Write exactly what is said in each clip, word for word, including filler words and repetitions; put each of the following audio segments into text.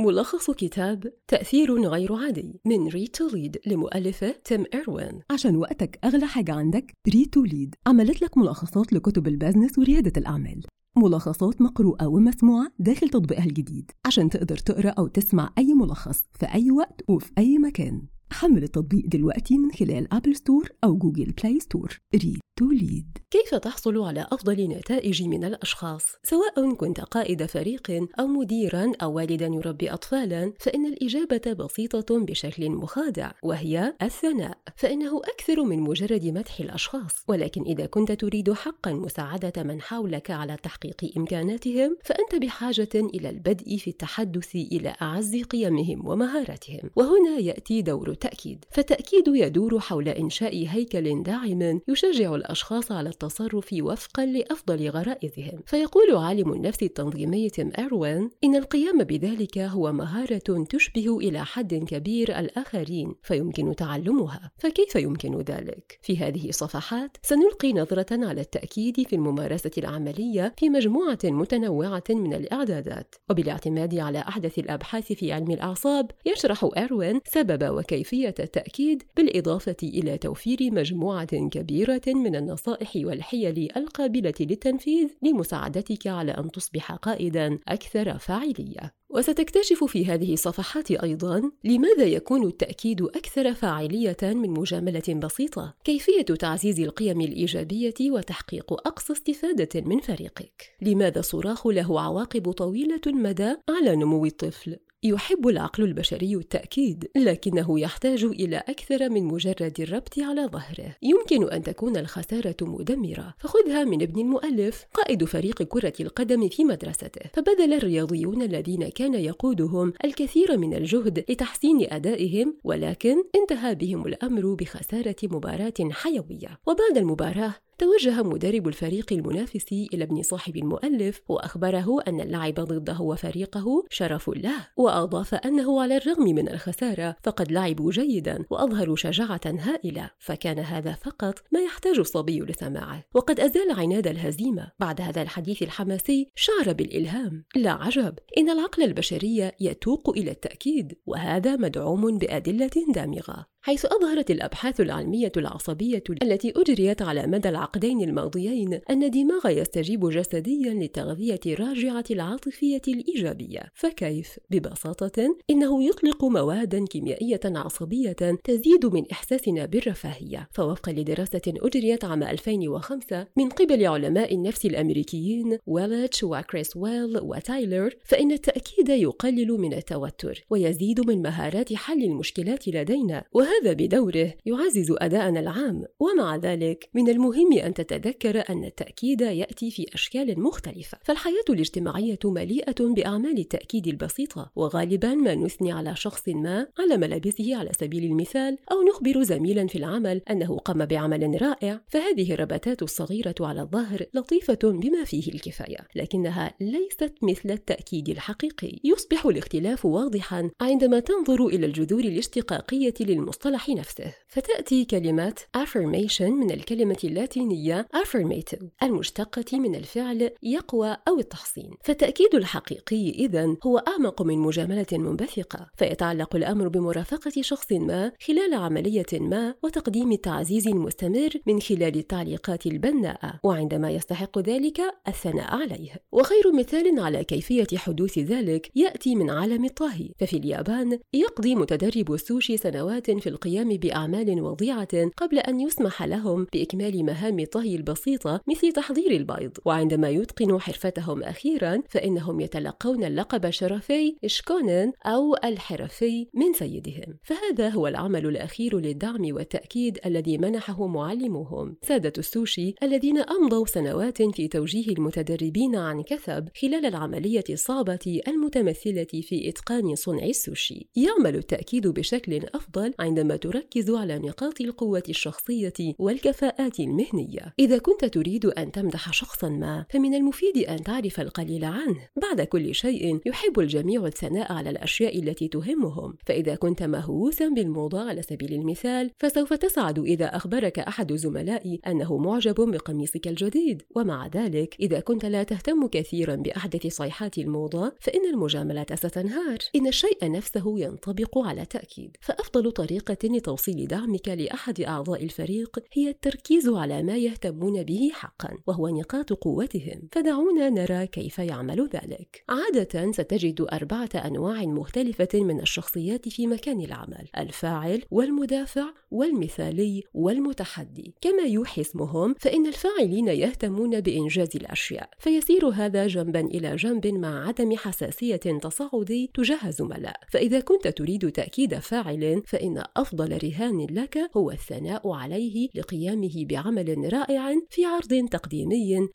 ملخص كتاب تأثير غير عادي من Read to Lead لمؤلفة تيم إيروين. عشان وقتك أغلى حاجة عندك Read to Lead عملت لك ملخصات لكتب البزنس وريادة الأعمال، ملخصات مقروءة ومسموعة داخل تطبيقها الجديد عشان تقدر تقرأ أو تسمع أي ملخص في أي وقت وفي أي مكان. حمل التطبيق دلوقتي من خلال أبل ستور أو جوجل بلاي ستور. Read to Lead. كيف تحصل على أفضل نتائج من الأشخاص؟ سواء كنت قائد فريق أو مديراً أو والداً يربي أطفالاً، فإن الإجابة بسيطة بشكل مخادع، وهي الثناء، فإنه أكثر من مجرد مدح الأشخاص. ولكن إذا كنت تريد حقاً مساعدة من حولك على تحقيق إمكاناتهم، فأنت بحاجة إلى البدء في التحدث إلى أعز قيمهم ومهاراتهم. وهنا يأتي دور التأكيد، فالتأكيد يدور حول إنشاء هيكل داعم يشجع الأشخاص على التصرف وفقاً لأفضل غرائزهم. فيقول عالم النفس التنظيمي تيم إيروين إن القيام بذلك هو مهارة تشبه إلى حد كبير الآخرين، فيمكن تعلمها. فكيف يمكن ذلك؟ في هذه الصفحات سنلقي نظرة على التأكيد في الممارسة العملية في مجموعة متنوعة من الإعدادات. وبالاعتماد على أحدث الأبحاث في علم الأعصاب، يشرح إيروين سبب وكيفية التأكيد، بالإضافة إلى توفير مجموعة كبيرة من النصائح والحيل القابلة للتنفيذ لمساعدتك على أن تصبح قائداً أكثر فاعلية. وستكتشف في هذه الصفحات أيضاً لماذا يكون التأكيد أكثر فاعلية من مجاملة بسيطة، كيفية تعزيز القيم الإيجابية وتحقيق أقصى استفادة من فريقك، لماذا الصراخ له عواقب طويلة المدى على نمو الطفل. يحب العقل البشري التأكيد، لكنه يحتاج إلى أكثر من مجرد الربط على ظهره. يمكن أن تكون الخسارة مدمرة، فخذها من ابن المؤلف قائد فريق كرة القدم في مدرسته. فبذل الرياضيون الذين كان يقودهم الكثير من الجهد لتحسين أدائهم، ولكن انتهى بهم الأمر بخسارة مباراة حيوية. وبعد المباراة توجه مدرب الفريق المنافس إلى ابن صاحب المؤلف وأخبره أن اللعب ضده وفريقه شرف له، وأضاف أنه على الرغم من الخسارة فقد لعبوا جيدا وأظهروا شجاعة هائلة، فكان هذا فقط ما يحتاج الصبي لسماعه. وقد أزال عناد الهزيمة. بعد هذا الحديث الحماسي شعر بالإلهام. لا عجب إن العقل البشري يتوق إلى التأكيد، وهذا مدعوم بأدلة دامغة، حيث أظهرت الأبحاث العلمية العصبية التي أجريت على مدى العقدين الماضيين أن الدماغ يستجيب جسدياً للتغذية الراجعة العاطفية الإيجابية. فكيف؟ ببساطة إنه يطلق مواداً كيميائية عصبية تزيد من إحساسنا بالرفاهية. فوفقاً لدراسة أجريت عام ألفين وخمسة من قبل علماء النفس الأمريكيين ويلتش وكريس ويل وتايلر، فإن التأكيد يقلل من التوتر ويزيد من مهارات حل المشكلات لدينا، هذا بدوره يعزز أداءنا العام. ومع ذلك من المهم أن تتذكر أن التأكيد يأتي في أشكال مختلفة، فالحياة الاجتماعية مليئة بأعمال التأكيد البسيطة، وغالبا ما نثني على شخص ما على ملابسه على سبيل المثال، أو نخبر زميلا في العمل أنه قام بعمل رائع. فهذه الربطات الصغيرة على الظهر لطيفة بما فيه الكفاية، لكنها ليست مثل التأكيد الحقيقي. يصبح الاختلاف واضحا عندما تنظر إلى الجذور الاشتقاقية للمصطلح مصطلح نفسه. فتأتي كلمات affirmation من الكلمة اللاتينية affirmative المشتقة من الفعل يقوى أو التحصين. فالتأكيد الحقيقي إذن هو أعمق من مجاملة منبثقة، فيتعلق الأمر بمرافقة شخص ما خلال عملية ما وتقديم تعزيز مستمر من خلال التعليقات البناءة، وعندما يستحق ذلك الثناء عليه. وخير مثال على كيفية حدوث ذلك يأتي من عالم الطهي. ففي اليابان يقضي متدرب السوشي سنوات في القيام بأعمال وضيعة قبل أن يسمح لهم بإكمال مهام الطهي البسيطة مثل تحضير البيض. وعندما يتقنوا حرفتهم أخيرا، فإنهم يتلقون اللقب الشرفي إشكونن أو الحرفي من سيدهم. فهذا هو العمل الأخير للدعم والتأكيد الذي منحه معلمهم. سادة السوشي الذين أمضوا سنوات في توجيه المتدربين عن كثب خلال العملية الصعبة المتمثلة في إتقان صنع السوشي، يعمل التأكيد بشكل أفضل عند عندما تركز على نقاط القوة الشخصية والكفاءات المهنية. إذا كنت تريد أن تمدح شخصاً ما، فمن المفيد أن تعرف القليل عنه. بعد كل شيء، يحب الجميع الثناء على الأشياء التي تهمهم، فإذا كنت مهووساً بالموضة على سبيل المثال، فسوف تسعد إذا أخبرك أحد زملائي أنه معجب بقميصك الجديد. ومع ذلك، إذا كنت لا تهتم كثيراً بأحدث صيحات الموضة، فإن المجاملة ستنهار. إن الشيء نفسه ينطبق على تأكيد، فأفضل طريقة لتوصيل دعمك لأحد أعضاء الفريق هي التركيز على ما يهتمون به حقاً، وهو نقاط قوتهم. فدعونا نرى كيف يعمل ذلك. عادة ستجد أربعة أنواع مختلفة من الشخصيات في مكان العمل: الفاعل، والمدافع، والمثالي، والمتحدي. كما يوحي اسمهم، فإن الفاعلين يهتمون بإنجاز الأشياء، فيسير هذا جنباً إلى جنب مع عدم حساسية تصاعدي تجاه زملاء. فإذا كنت تريد تأكيد فاعل، فإن أفضل رهان لك هو الثناء عليه لقيامه بعمل رائع في عرض تقديمي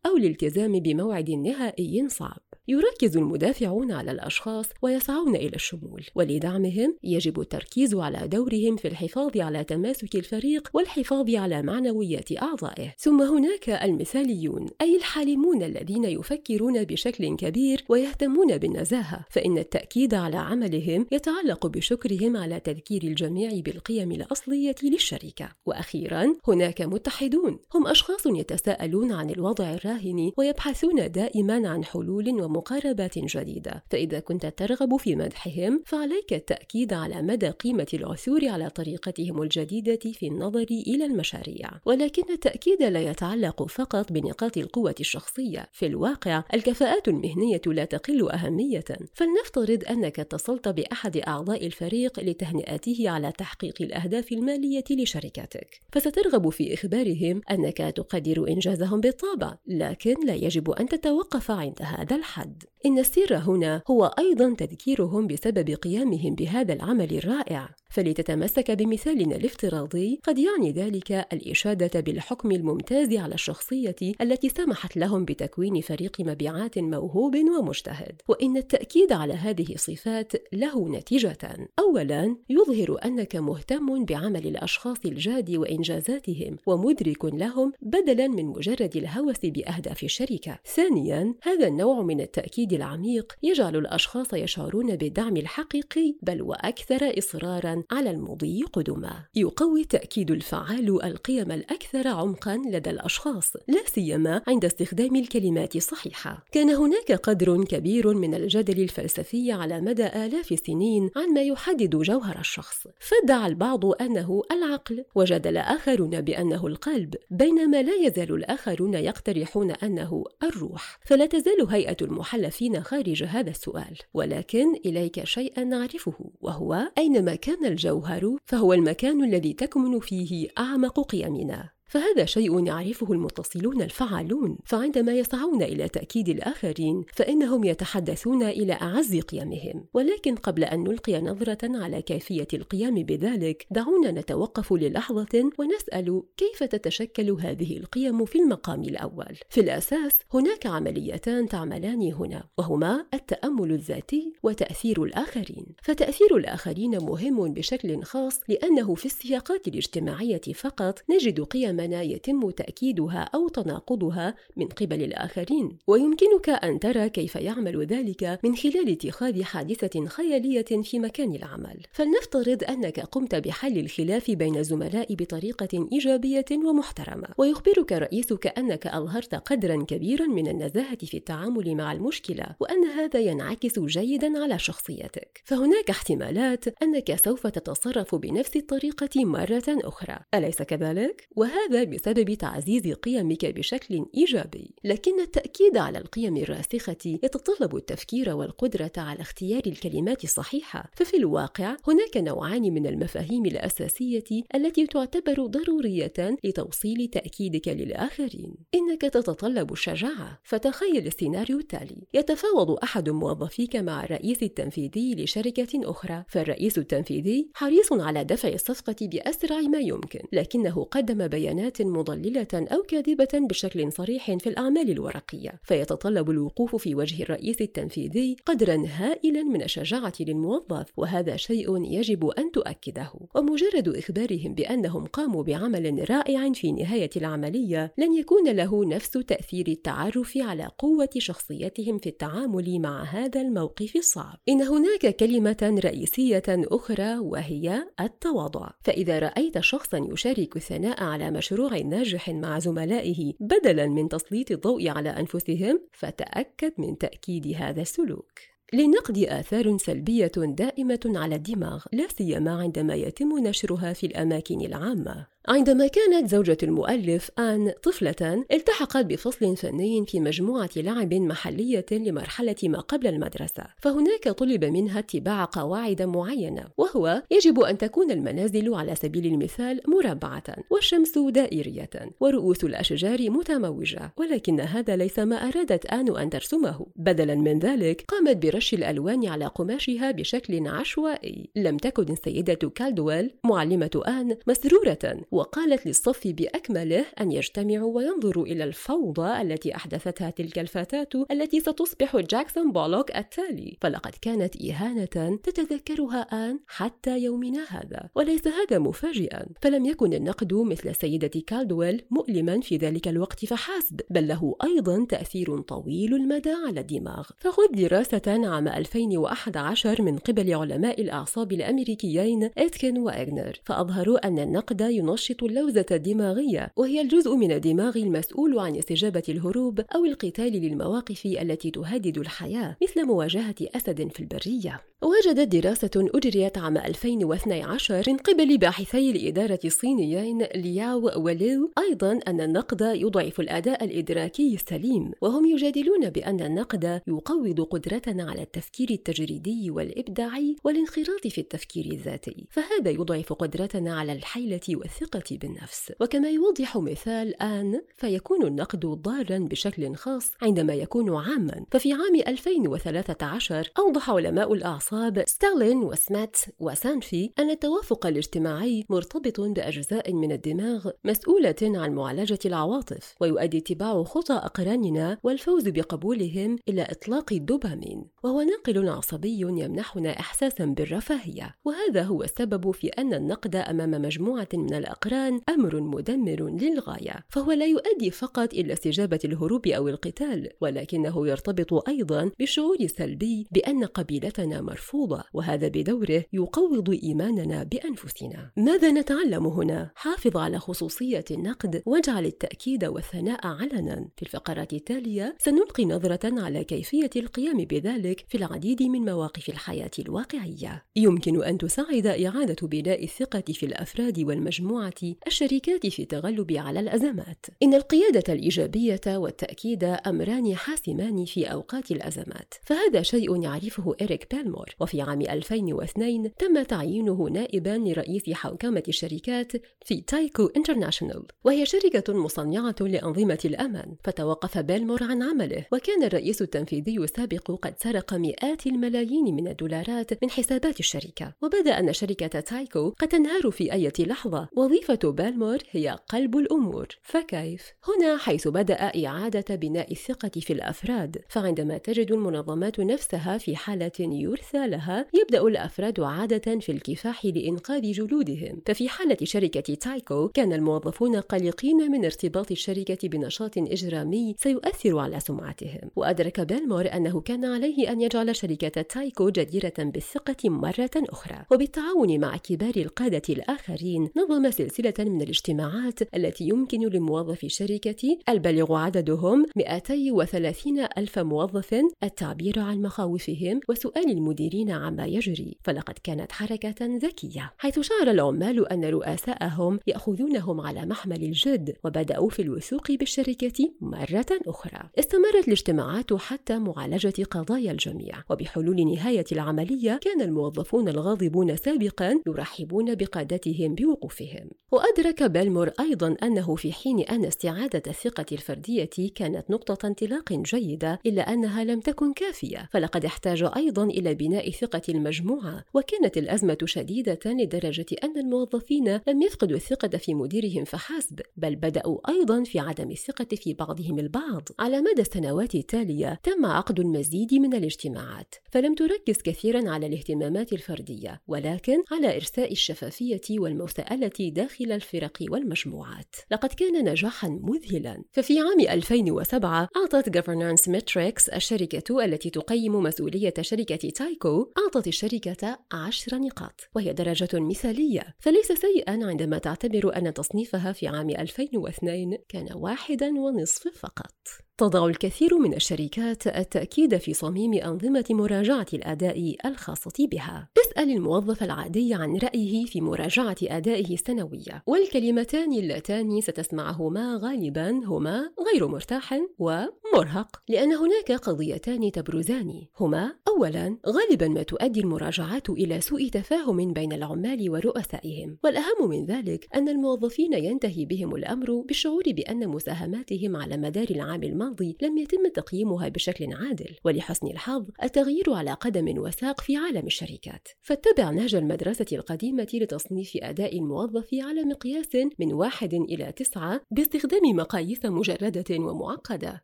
أو الالتزام بموعد نهائي صعب. يركز المدافعون على الأشخاص ويسعون إلى الشمول، ولدعمهم يجب التركيز على دورهم في الحفاظ على تماسك الفريق والحفاظ على معنويات أعضائه. ثم هناك المثاليون، أي الحالمون الذين يفكرون بشكل كبير ويهتمون بالنزاهة، فإن التأكيد على عملهم يتعلق بشكرهم على تذكير الجميع بالقيم الأصلية للشركة. وأخيرا هناك متحدون، هم أشخاص يتساءلون عن الوضع الراهن ويبحثون دائما عن حلول ومتحدون مقاربات جديدة، فإذا كنت ترغب في مدحهم، فعليك التأكيد على مدى قيمة العثور على طريقتهم الجديدة في النظر إلى المشاريع. ولكن التأكيد لا يتعلق فقط بنقاط القوة الشخصية، في الواقع الكفاءات المهنية لا تقل أهمية. فلنفترض أنك اتصلت بأحد أعضاء الفريق لتهنئته على تحقيق الأهداف المالية لشركتك، فسترغب في إخبارهم أنك تقدر إنجازهم بالطبع، لكن لا يجب أن تتوقف عند هذا الحد. إن السر هنا هو أيضاً تذكيرهم بسبب قيامهم بهذا العمل الرائع. فلتتمسك بمثالنا الافتراضي، قد يعني ذلك الإشادة بالحكم الممتاز على الشخصية التي سمحت لهم بتكوين فريق مبيعات موهوب ومجتهد. وإن التأكيد على هذه الصفات له نتيجتان: أولاً، يظهر أنك مهتم بعمل الأشخاص الجاد وإنجازاتهم ومدرك لهم، بدلاً من مجرد الهوس بأهداف الشركة. ثانياً، هذا النوع من التأكيد العميق يجعل الأشخاص يشعرون بالدعم الحقيقي، بل وأكثر إصراراً على المضي قدما. يقوي التأكيد الفعال القيم الأكثر عمقاً لدى الأشخاص، لا سيما عند استخدام الكلمات الصحيحة. كان هناك قدر كبير من الجدل الفلسفي على مدى آلاف السنين عن ما يحدد جوهر الشخص، فادعى البعض أنه العقل، وجدل آخرون بأنه القلب، بينما لا يزال الآخرون يقترحون أنه الروح. فلا تزال هيئة المحلفين خارج هذا السؤال، ولكن إليك شيئاً نعرفه، وهو أينما كان الجوهر فهو المكان الذي تكمن فيه أعمق قيمنا. فهذا شيء يعرفه المتصلون الفعالون، فعندما يسعون إلى تأكيد الآخرين فإنهم يتحدثون إلى أعز قيمهم. ولكن قبل أن نلقي نظرة على كيفية القيام بذلك، دعونا نتوقف للحظة ونسأل كيف تتشكل هذه القيم في المقام الأول. في الأساس هناك عمليتان تعملان هنا، وهما التأمل الذاتي وتأثير الآخرين. فتأثير الآخرين مهم بشكل خاص، لأنه في السياقات الاجتماعية فقط نجد قيم يتم تأكيدها أو تناقضها من قبل الآخرين. ويمكنك أن ترى كيف يعمل ذلك من خلال اتخاذ حادثة خيالية في مكان العمل. فلنفترض أنك قمت بحل الخلاف بين الزملاء بطريقة إيجابية ومحترمة، ويخبرك رئيسك أنك أظهرت قدرا كبيرا من النزاهة في التعامل مع المشكلة، وأن هذا ينعكس جيدا على شخصيتك. فهناك احتمالات أنك سوف تتصرف بنفس الطريقة مرة أخرى، أليس كذلك؟ وهذا هذا بسبب تعزيز قيمك بشكل إيجابي. لكن التأكيد على القيم الراسخة يتطلب التفكير والقدرة على اختيار الكلمات الصحيحة. ففي الواقع هناك نوعان من المفاهيم الأساسية التي تعتبر ضرورية لتوصيل تأكيدك للآخرين. إنك تتطلب الشجاعة، فتخيل السيناريو التالي: يتفاوض أحد موظفيك مع الرئيس التنفيذي لشركة أخرى، فالرئيس التنفيذي حريص على دفع الصفقة بأسرع ما يمكن، لكنه قدم بيان بيانات مضللة أو كاذبة بشكل صريح في الأعمال الورقية، فيتطلب الوقوف في وجه الرئيس التنفيذي قدرا هائلا من الشجاعة للموظف، وهذا شيء يجب أن تؤكده. ومجرد إخبارهم بأنهم قاموا بعمل رائع في نهاية العملية لن يكون له نفس تأثير التعرف على قوة شخصيتهم في التعامل مع هذا الموقف الصعب. إن هناك كلمة رئيسية أخرى وهي التواضع، فإذا رأيت شخصا يشارك الثناء على مشروع ناجح مع زملائه بدلا من تسليط الضوء على أنفسهم فتأكد من تأكيد هذا السلوك. للنقد آثار سلبية دائمة على الدماغ، لا سيما عندما يتم نشرها في الأماكن العامة. عندما كانت زوجة المؤلف آن طفلة، التحقت بفصل فني في مجموعة لعب محلية لمرحلة ما قبل المدرسة، فهناك طلب منها اتباع قواعد معينة، وهو يجب أن تكون المنازل على سبيل المثال مربعة، والشمس دائرية، ورؤوس الأشجار متموجة، ولكن هذا ليس ما أرادت آن أن ترسمه. بدلا من ذلك، قامت برش الألوان على قماشها بشكل عشوائي. لم تكن السيدة كالدويل معلمة آن مسرورة، وقالت للصف بأكمله أن يجتمعوا وينظروا إلى الفوضى التي أحدثتها تلك الفتاة التي ستصبح جاكسون بولوك التالي، فلقد كانت إهانة تتذكرها آن حتى يومنا هذا. وليس هذا مفاجئا، فلم يكن النقد مثل سيدة كالدويل مؤلما في ذلك الوقت فحسب، بل له أيضا تأثير طويل المدى على الدماغ. فخذ دراسة عام ألفين وأحد عشر من قبل علماء الأعصاب الأمريكيين إتكن وإغنر، فأظهروا أن النقد ينشط اللوزة الدماغية، وهي الجزء من الدماغ المسؤول عن استجابة الهروب أو القتال للمواقف التي تهدد الحياة، مثل مواجهة أسد في البرية. وجدت دراسة أجريت عام ألفين واثني عشر من قبل باحثي الإدارة الصينيين لياو وليو أيضا أن النقد يضعف الأداء الإدراكي السليم، وهم يجادلون بأن النقد يقوض قدرتنا على التفكير التجريدي والإبداعي والانخراط في التفكير الذاتي، فهذا يضعف قدرتنا على الحيلة والثقة بالنفس. وكما يوضح مثال آن، فيكون النقد ضاراً بشكل خاص عندما يكون عاماً. ففي عام ألفين وثلاثة عشر أوضح علماء الأعصاب ستالين وسمات وسانفي أن التوافق الاجتماعي مرتبط بأجزاء من الدماغ مسؤولة عن معالجة العواطف، ويؤدي اتباع خطى أقراننا والفوز بقبولهم إلى إطلاق الدوبامين، وهو ناقل عصبي يمنحنا إحساسا بالرفاهية. وهذا هو السبب في أن النقد أمام مجموعة من الأقران أمر مدمر للغاية، فهو لا يؤدي فقط إلى استجابة الهروب أو القتال، ولكنه يرتبط أيضا بالشعور السلبي بأن قبيلتنا مرفوضة، وهذا بدوره يقوض إيماننا بأنفسنا. ماذا نتعلم هنا؟ حافظ على خصوصية النقد واجعل التأكيد والثناء علنا. في الفقرات التالية سنلقي نظرة على كيفية القيام بذلك في العديد من مواقف الحياة الواقعية. يمكن أن تساعد إعادة بناء الثقة في الأفراد والمجموعة الشركات في التغلب على الأزمات. إن القيادة الإيجابية والتأكيد أمران حاسمان في أوقات الأزمات، فهذا شيء يعرفه إريك بالمور، وفي عام ألفين واثنين تم تعيينه نائبا لرئيس حوكمة الشركات في تايكو انترناشونال، وهي شركة مصنعة لأنظمة الأمان. فتوقف بالمور عن عمله، وكان الرئيس التنفيذي السابق قد سرق مئات الملايين من الدولارات من حسابات الشركة، وبدا أن شركة تايكو قد تنهار في أي لحظة. وظيفة بالمور هي قلب الأمور، فكيف؟ هنا حيث بدأ إعادة بناء الثقة في الأفراد، فعندما تجد المنظمات نفسها في حالة يرثى لها يبدأ الأفراد عادة في الكفاح لإنقاذ جلودهم. ففي حالة شركة تايكو كان الموظفون قلقين من ارتباط الشركة بنشاط إجرامي سيؤثر على سمعتهم، وأدرك بالمور أنه كان عليه أن يجعل شركة تايكو جديرة بالثقة مرة أخرى. وبالتعاون مع كبار القادة الآخرين نظم سلسلة من الاجتماعات التي يمكن لموظفي الشركة البالغ عددهم مئتين وثلاثين ألف موظف التعبير عن مخاوفهم وسؤال المدير عما يجري. فلقد كانت حركة ذكية، حيث شعر العمال أن رؤساءهم يأخذونهم على محمل الجد، وبدأوا في الوثوق بالشركة مرة أخرى. استمرت الاجتماعات حتى معالجة قضايا الجد الجميع. وبحلول نهاية العملية كان الموظفون الغاضبون سابقا يرحبون بقادتهم بوقوفهم. وأدرك بالمور أيضا أنه في حين أن استعادة الثقة الفردية كانت نقطة انطلاق جيدة، إلا أنها لم تكن كافية، فلقد احتاج أيضا إلى بناء ثقة المجموعة. وكانت الأزمة شديدة لدرجة أن الموظفين لم يفقدوا الثقة في مديرهم فحسب، بل بدأوا أيضا في عدم الثقة في بعضهم البعض. على مدى السنوات التالية تم عقد المزيد من الاجتماعات، فلم تركز كثيرا على الاهتمامات الفردية، ولكن على إرساء الشفافية والمساءلة داخل الفرق والمجموعات. لقد كان نجاحا مذهلا، ففي عام ألفين وسبعة أعطت Governance Metrics، الشركة التي تقيم مسؤولية شركة تايكو، أعطت الشركة عشر نقاط، وهي درجة مثالية، فليس سيئا عندما تعتبر أن تصنيفها في عام ألفين واثنين كان واحدا ونصف فقط. تضع الكثير من الشركات التأكيد في صميم أنظمة مراجعة الأداء الخاصة بها. اسأل الموظف العادي عن رأيه في مراجعة أدائه السنوية، والكلمتان اللتان ستسمعهما غالبا هما غير مرتاح ومرهق، لأن هناك قضيتان تبرزان، هما: أولا، غالبا ما تؤدي المراجعات إلى سوء تفاهم بين العمال ورؤسائهم، والأهم من ذلك أن الموظفين ينتهي بهم الأمر بالشعور بأن مساهماتهم على مدار العام الماضي لم يتم تقييمها بشكل عادل، ولحسن الحظ التغيير على قدم وساق في عالم الشركات. فاتبع نهج المدرسة القديمة لتصنيف أداء الموظف على مقياس من واحد إلى تسعة باستخدام مقاييس مجردة ومعقدة.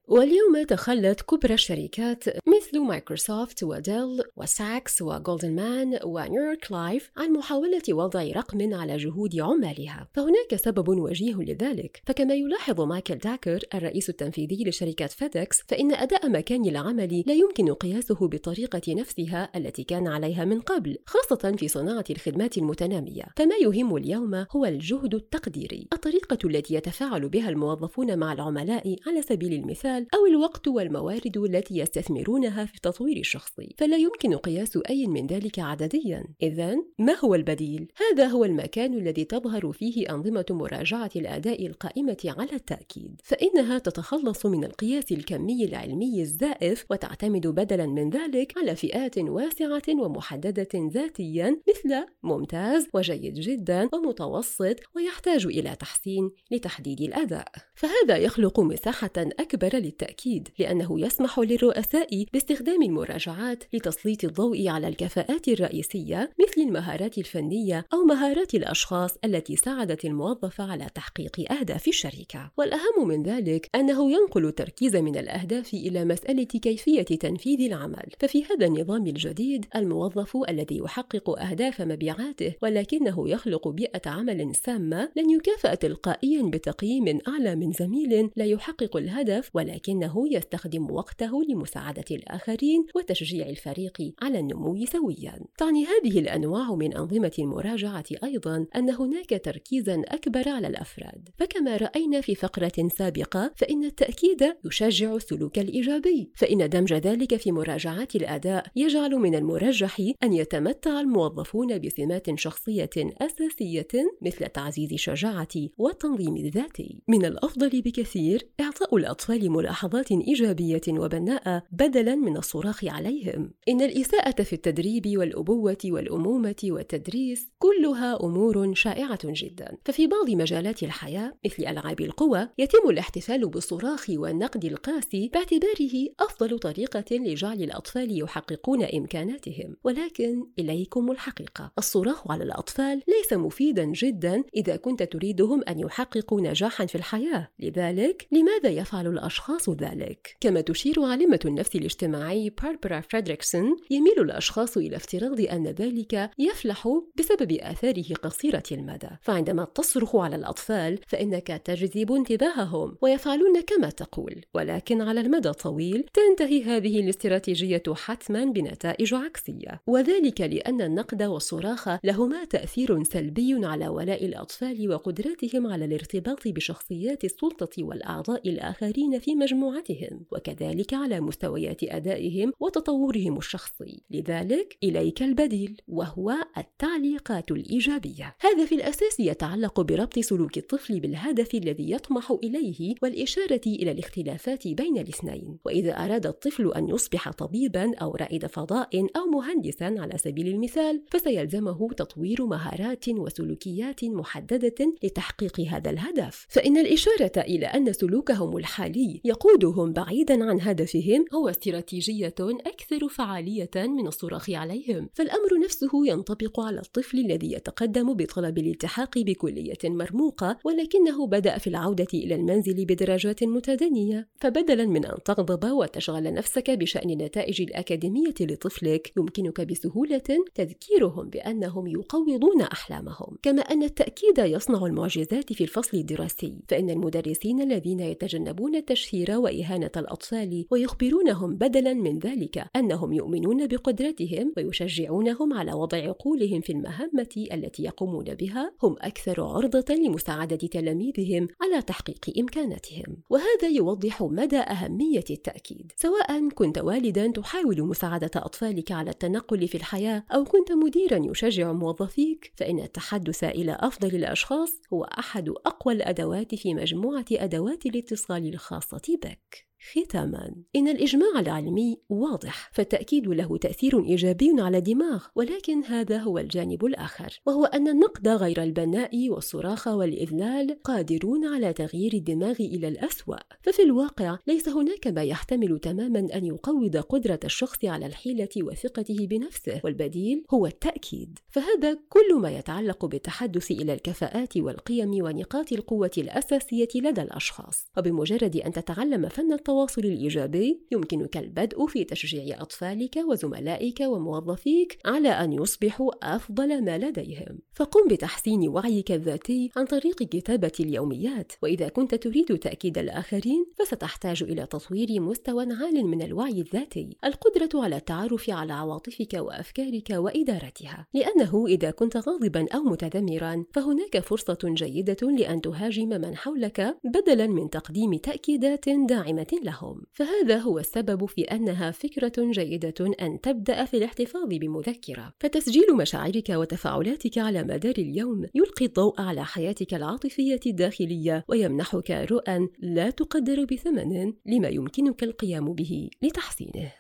واليوم تخلت كبرى الشركات مثل مايكروسوفت وديل وساكس وجولدن مان ونيويورك لايف عن محاولة وضع رقم على جهود عمالها، فهناك سبب وجيه لذلك. فكما يلاحظ مايكل تاكر الرئيس التنفيذي لشركة شركة فيدكس، فإن أداء مكان العمل لا يمكن قياسه بالطريقة نفسها التي كان عليها من قبل، خاصة في صناعة الخدمات المتنامية. فما يهم اليوم هو الجهد التقديري، الطريقة التي يتفاعل بها الموظفون مع العملاء على سبيل المثال، أو الوقت والموارد التي يستثمرونها في التطوير الشخصي، فلا يمكن قياس أي من ذلك عدديا. إذن ما هو البديل؟ هذا هو المكان الذي تظهر فيه أنظمة مراجعة الأداء القائمة على التأكيد، فإنها تتخلص من القياس الكمي العلمي الزائف، وتعتمد بدلا من ذلك على فئات واسعة ومحددة ذاتيا، مثل ممتاز وجيد جدا ومتوسط ويحتاج إلى تحسين لتحديد الأداء. فهذا يخلق مساحة أكبر للتأكيد، لأنه يسمح للرؤساء باستخدام المراجعات لتسليط الضوء على الكفاءات الرئيسية مثل المهارات الفنية أو مهارات الأشخاص التي ساعدت الموظف على تحقيق أهداف الشركة. والأهم من ذلك أنه ينقل التركيز من الأهداف إلى مسألة كيفية تنفيذ العمل. ففي هذا النظام الجديد الموظف الذي يحقق أهداف مبيعاته ولكنه يخلق بيئة عمل سامة لن يكافأ تلقائيا بتقييم أعلى من زميل لا يحقق الهدف، ولكنه يستخدم وقته لمساعدة الآخرين وتشجيع الفريق على النمو سويا. تعني هذه الأنواع من أنظمة المراجعة أيضا أن هناك تركيزا أكبر على الأفراد، فكما رأينا في فقرة سابقة فإن التأكيد يشجع السلوك الإيجابي، فإن دمج ذلك في مراجعات الأداء يجعل من المرجح أن يتمتع الموظفون بسمات شخصية أساسية مثل تعزيز الشجاعة والتنظيم الذاتي. من الأفضل بكثير إعطاء الأطفال ملاحظات إيجابية وبناءة بدلاً من الصراخ عليهم. إن الإساءة في التدريب والأبوة والأمومة والتدريس كلها أمور شائعة جداً، ففي بعض مجالات الحياة مثل ألعاب القوى يتم الاحتفال بالصراخ والنقد القاسي باعتباره أفضل طريقة لجعل الأطفال يحققون إمكاناتهم. ولكن إليكم الحقيقة، الصراخ على الأطفال ليس مفيدا جدا إذا كنت تريدهم أن يحققوا نجاحا في الحياة. لذلك لماذا يفعل الأشخاص ذلك؟ كما تشير عالمة النفس الاجتماعي باربرا فريدريكسون، يميل الأشخاص إلى افتراض أن ذلك يفلح بسبب آثاره قصيرة المدى، فعندما تصرخ على الأطفال فإنك تجذب انتباههم ويفعلون كما تقول، ولكن على المدى الطويل تنتهي هذه الاستراتيجية حتماً بنتائج عكسية، وذلك بأن النقد والصراخ لهما تأثير سلبي على ولاء الأطفال وقدراتهم على الارتباط بشخصيات السلطة والأعضاء الآخرين في مجموعتهم، وكذلك على مستويات أدائهم وتطورهم الشخصي. لذلك إليك البديل، وهو التعليقات الإيجابية. هذا في الأساس يتعلق بربط سلوك الطفل بالهدف الذي يطمح إليه والإشارة إلى الاختلافات بين الاثنين. وإذا أراد الطفل أن يصبح طبيباً أو رائد فضاء أو مهندساً على سبيل المثال، فسيلزمه تطوير مهارات وسلوكيات محددة لتحقيق هذا الهدف. فإن الإشارة إلى أن سلوكهم الحالي يقودهم بعيداً عن هدفهم هو استراتيجية أكثر فعالية من الصراخ عليهم. فالأمر نفسه ينطبق على الطفل الذي يتقدم بطلب الالتحاق بكلية مرموقة، ولكنه بدأ في العودة إلى المنزل بدرجات متدنية. فبدلاً من أن تغضب وتشغل نفسك بشأن النتائج الأكاديمية لطفلك، يمكنك بسهولة تذكيرهم بأنهم يقوضون أحلامهم. كما أن التأكيد يصنع المعجزات في الفصل الدراسي، فإن المدرسين الذين يتجنبون التشهير وإهانة الأطفال ويخبرونهم بدلاً من ذلك أنهم يؤمنون بقدرتهم ويشجعونهم على وضع عقولهم في المهمة التي يقومون بها، هم أكثر عرضة لمساعدة تلاميذهم على تحقيق إمكاناتهم. وهذا يوضح مدى أهمية التأكيد، سواء كنت والداً تحاول مساعدة أطفالك على التنقل في الحياة أو كنت مديراً يشجع موظفيك، فإن التحدث إلى أفضل الأشخاص هو أحد أقوى الأدوات في مجموعة أدوات الاتصال الخاصة بك. ختاماً، إن الإجماع العلمي واضح، فالتأكيد له تأثير إيجابي على الدماغ، ولكن هذا هو الجانب الآخر، وهو أن النقد غير البناء والصراخ والإذلال قادرون على تغيير الدماغ إلى الأسوأ. ففي الواقع ليس هناك ما يحتمل تماماً أن يقوض قدرة الشخص على الحيلة وثقته بنفسه، والبديل هو التأكيد. فهذا كل ما يتعلق بالتحدث إلى الكفاءات والقيم ونقاط القوة الأساسية لدى الأشخاص. وبمجرد أن تتعلم فن التواصل الإيجابي، يمكنك البدء في تشجيع أطفالك وزملائك وموظفيك على أن يصبحوا أفضل ما لديهم. فقم بتحسين وعيك الذاتي عن طريق كتابة اليوميات. وإذا كنت تريد تأكيد الآخرين، فستحتاج إلى تطوير مستوى عال من الوعي الذاتي، القدرة على التعرف على عواطفك وأفكارك وإدارتها، لأنه إذا كنت غاضبا أو متذمرا، فهناك فرصة جيدة لأن تهاجم من حولك بدلا من تقديم تأكيدات داعمة لهم. فهذا هو السبب في أنها فكرة جيدة أن تبدأ في الاحتفاظ بمذكرة، فتسجيل مشاعرك وتفاعلاتك على مدار اليوم يلقي الضوء على حياتك العاطفية الداخلية، ويمنحك رؤى لا تقدر بثمن لما يمكنك القيام به لتحسينه.